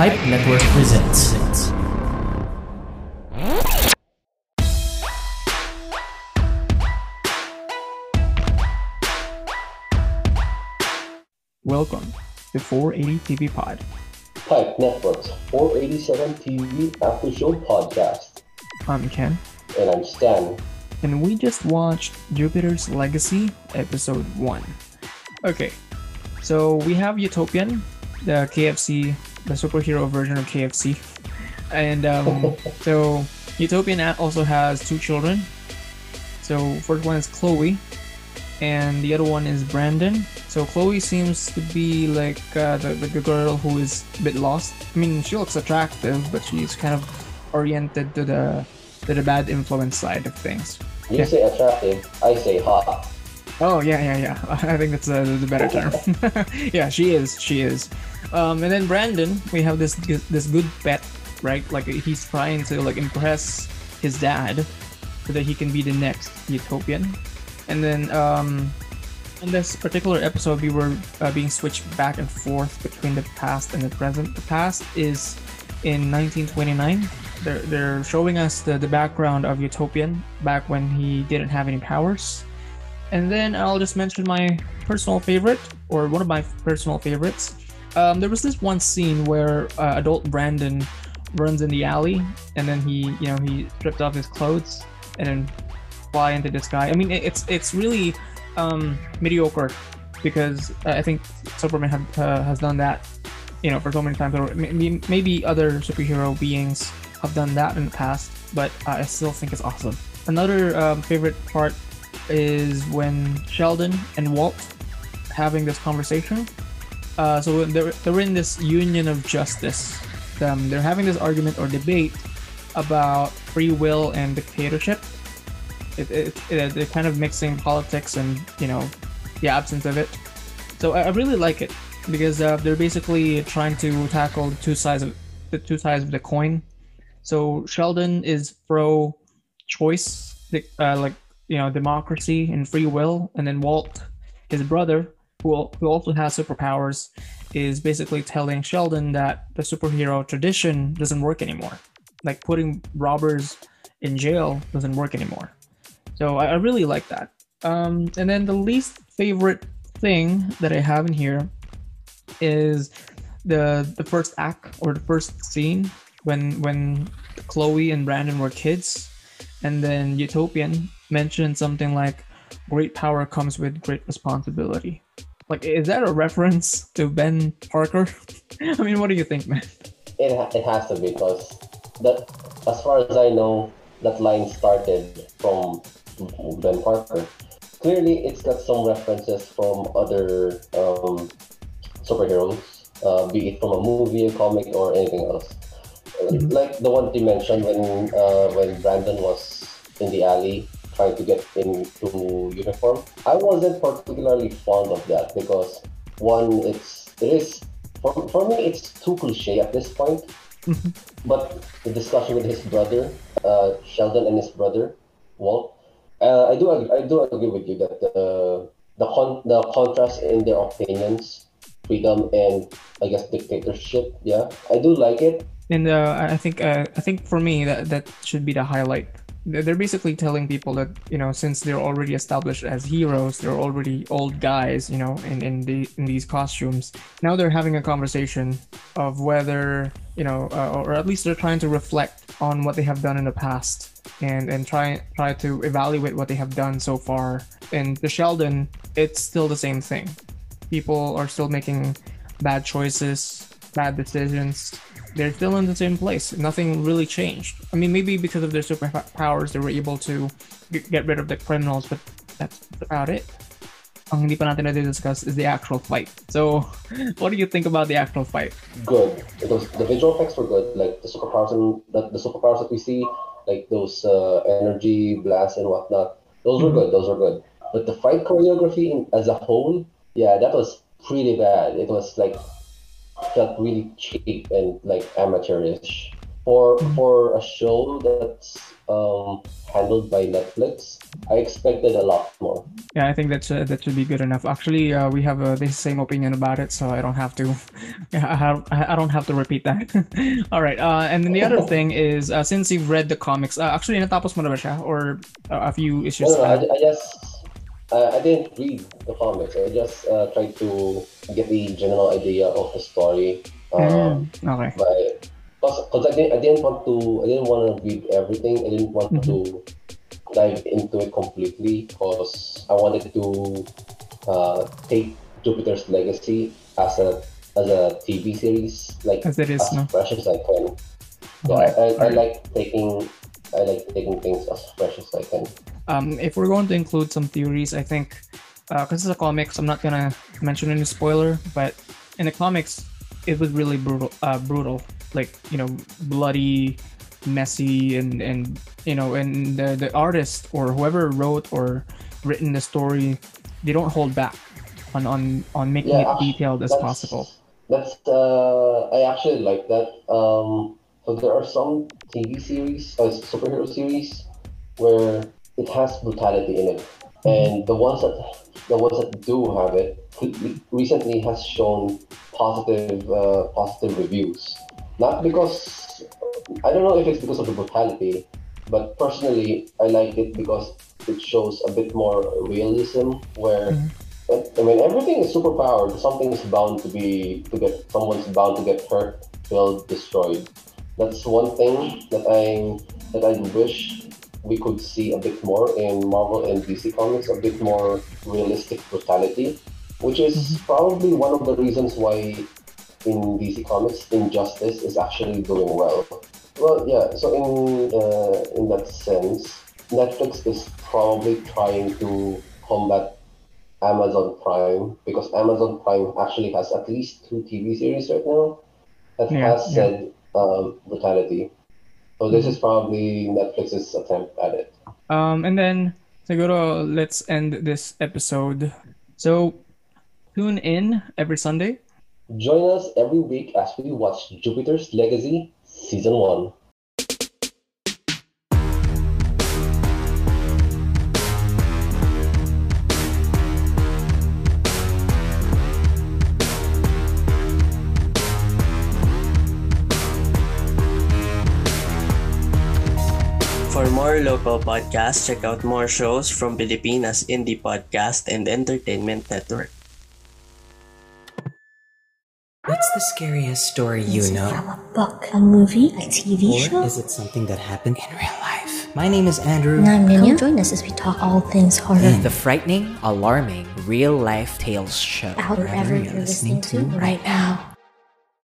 Pipe Network presents. Welcome to 480 TV Pod, Pipe Network's 487 TV After Show Podcast. I'm Ken. And I'm Stan. And we just watched Jupiter's Legacy, Episode 1. Okay, so we have Utopian, the KFC, the superhero version of KFC. And so Utopian also has two children. So first one is Chloe, and the other one is Brandon. So Chloe seems to be like the girl who is a bit lost. I mean, she looks attractive, but she's kind of oriented to the bad influence side of things. You say attractive, I say hot. Oh, yeah. I think that's the better term. Yeah, she is. And then Brandon, we have this good pet, right? Like, he's trying to like impress his dad so that he can be the next Utopian. And then in this particular episode, we were being switched back and forth between the past and the present. The past is in 1929. They're showing us the background of Utopian back when he didn't have any powers. And then I'll just mention my personal favorite, or one of my personal favorites. There was this one scene where adult Brandon runs in the alley, and then he stripped off his clothes and then fly into this guy. I mean, it's really mediocre, because I think Superman has done that, for so many times. Or maybe other superhero beings have done that in the past, but I still think it's awesome. Another favorite part is when Sheldon and Walt having this conversation. So they're in this Union of Justice. They're having this argument or debate about free will and dictatorship. They're kind of mixing politics and the absence of it. So I really like it, because they're basically trying to tackle the two sides of the coin. So Sheldon is pro-choice, democracy and free will, and then Walt, his brother, who also has superpowers, is basically telling Sheldon that the superhero tradition doesn't work anymore. Like, putting robbers in jail doesn't work anymore. So I really like that. And then the least favorite thing that I have in here is the first act, or the first scene, when Chloe and Brandon were kids, and then Utopian mentioned something like, "Great power comes with great responsibility." Like, is that a reference to Ben Parker? I mean, what do you think, man? It has to be, because that, as far as I know, that line started from Ben Parker. Clearly, it's got some references from other superheroes, be it from a movie, a comic, or anything else. Mm-hmm. Like the one you mentioned when Brandon was in the alley trying to get into uniform. I wasn't particularly fond of that, because one, it is for me it's too cliche at this point. Mm-hmm. But the discussion with his brother, Sheldon, and his brother Walt, I do agree with you that the contrast in their opinions, freedom, and I guess dictatorship. Yeah, I do like it. And I think for me that should be the highlight. They're basically telling people that, since they're already established as heroes, they're already old guys, in these costumes. Now they're having a conversation of whether, or at least they're trying to reflect on what they have done in the past, and try to evaluate what they have done so far. And the Sheldon, it's still the same thing. People are still making bad choices, bad decisions. They're still in the same place. Nothing really changed. I mean, maybe because of their superpowers, they were able to get rid of the criminals, but that's about it. Ang hindi pa natin na-discuss is the actual fight. So, what do you think about the actual fight? Good. The visual effects were good. Like, the superpowers that we see, like those energy blasts and whatnot, those were good. Those were good. But the fight choreography as a whole, yeah, that was pretty bad. It was like... felt really cheap and like amateurish. for a show that's handled by Netflix, I expected a lot more. Yeah, I think that should be good enough. Actually, we have the same opinion about it, so I don't have to. I don't have to repeat that. All right. And then the other thing is, since you've read the comics, actually, natapos mo na ba siya or a few issues? No, I just I didn't read the comics. I just tried to get the general idea of the story. Okay. Because I didn't want to read everything. I didn't want to dive into it completely because I wanted to take Jupiter's Legacy as a TV series, like as fresh as I can. So I like taking things as fresh as I can. If we're going to include some theories, I think because it's a comics, I'm not gonna mention any spoiler, but in the comics, it was really brutal. Like, you know, bloody, messy, and you know, and the artist or whoever wrote or written the story, they don't hold back on making it detailed as possible. That's I actually like that. So there are some TV series, superhero series, where it has brutality in it, and the ones that do have it recently has shown positive reviews. Not because, I don't know if it's because of the brutality, but personally, I like it because it shows a bit more realism where, when everything is superpowered, someone's bound to get hurt, killed, destroyed. That's one thing that I wish we could see a bit more in Marvel and DC Comics, a bit more realistic brutality, which is probably one of the reasons why in DC Comics, Injustice is actually doing well. Well, yeah. So in that sense, Netflix is probably trying to combat Amazon Prime because Amazon Prime actually has at least 2 TV series right now that has said brutality. So this is probably Netflix's attempt at it. And then, siguro, let's end this episode. So, tune in every Sunday. Join us every week as we watch Jupiter's Legacy Season 1. For more local podcasts, check out more shows from Filipinas Indie Podcast and Entertainment Network. What's the scariest story you know? Is it from a book, a movie, a TV show? Or is it something that happened in real life? My name is Andrew. And I'm Ninya. Come join us as we talk all things horror. And the frightening, alarming, real-life tales show. Wherever you're listening to right now.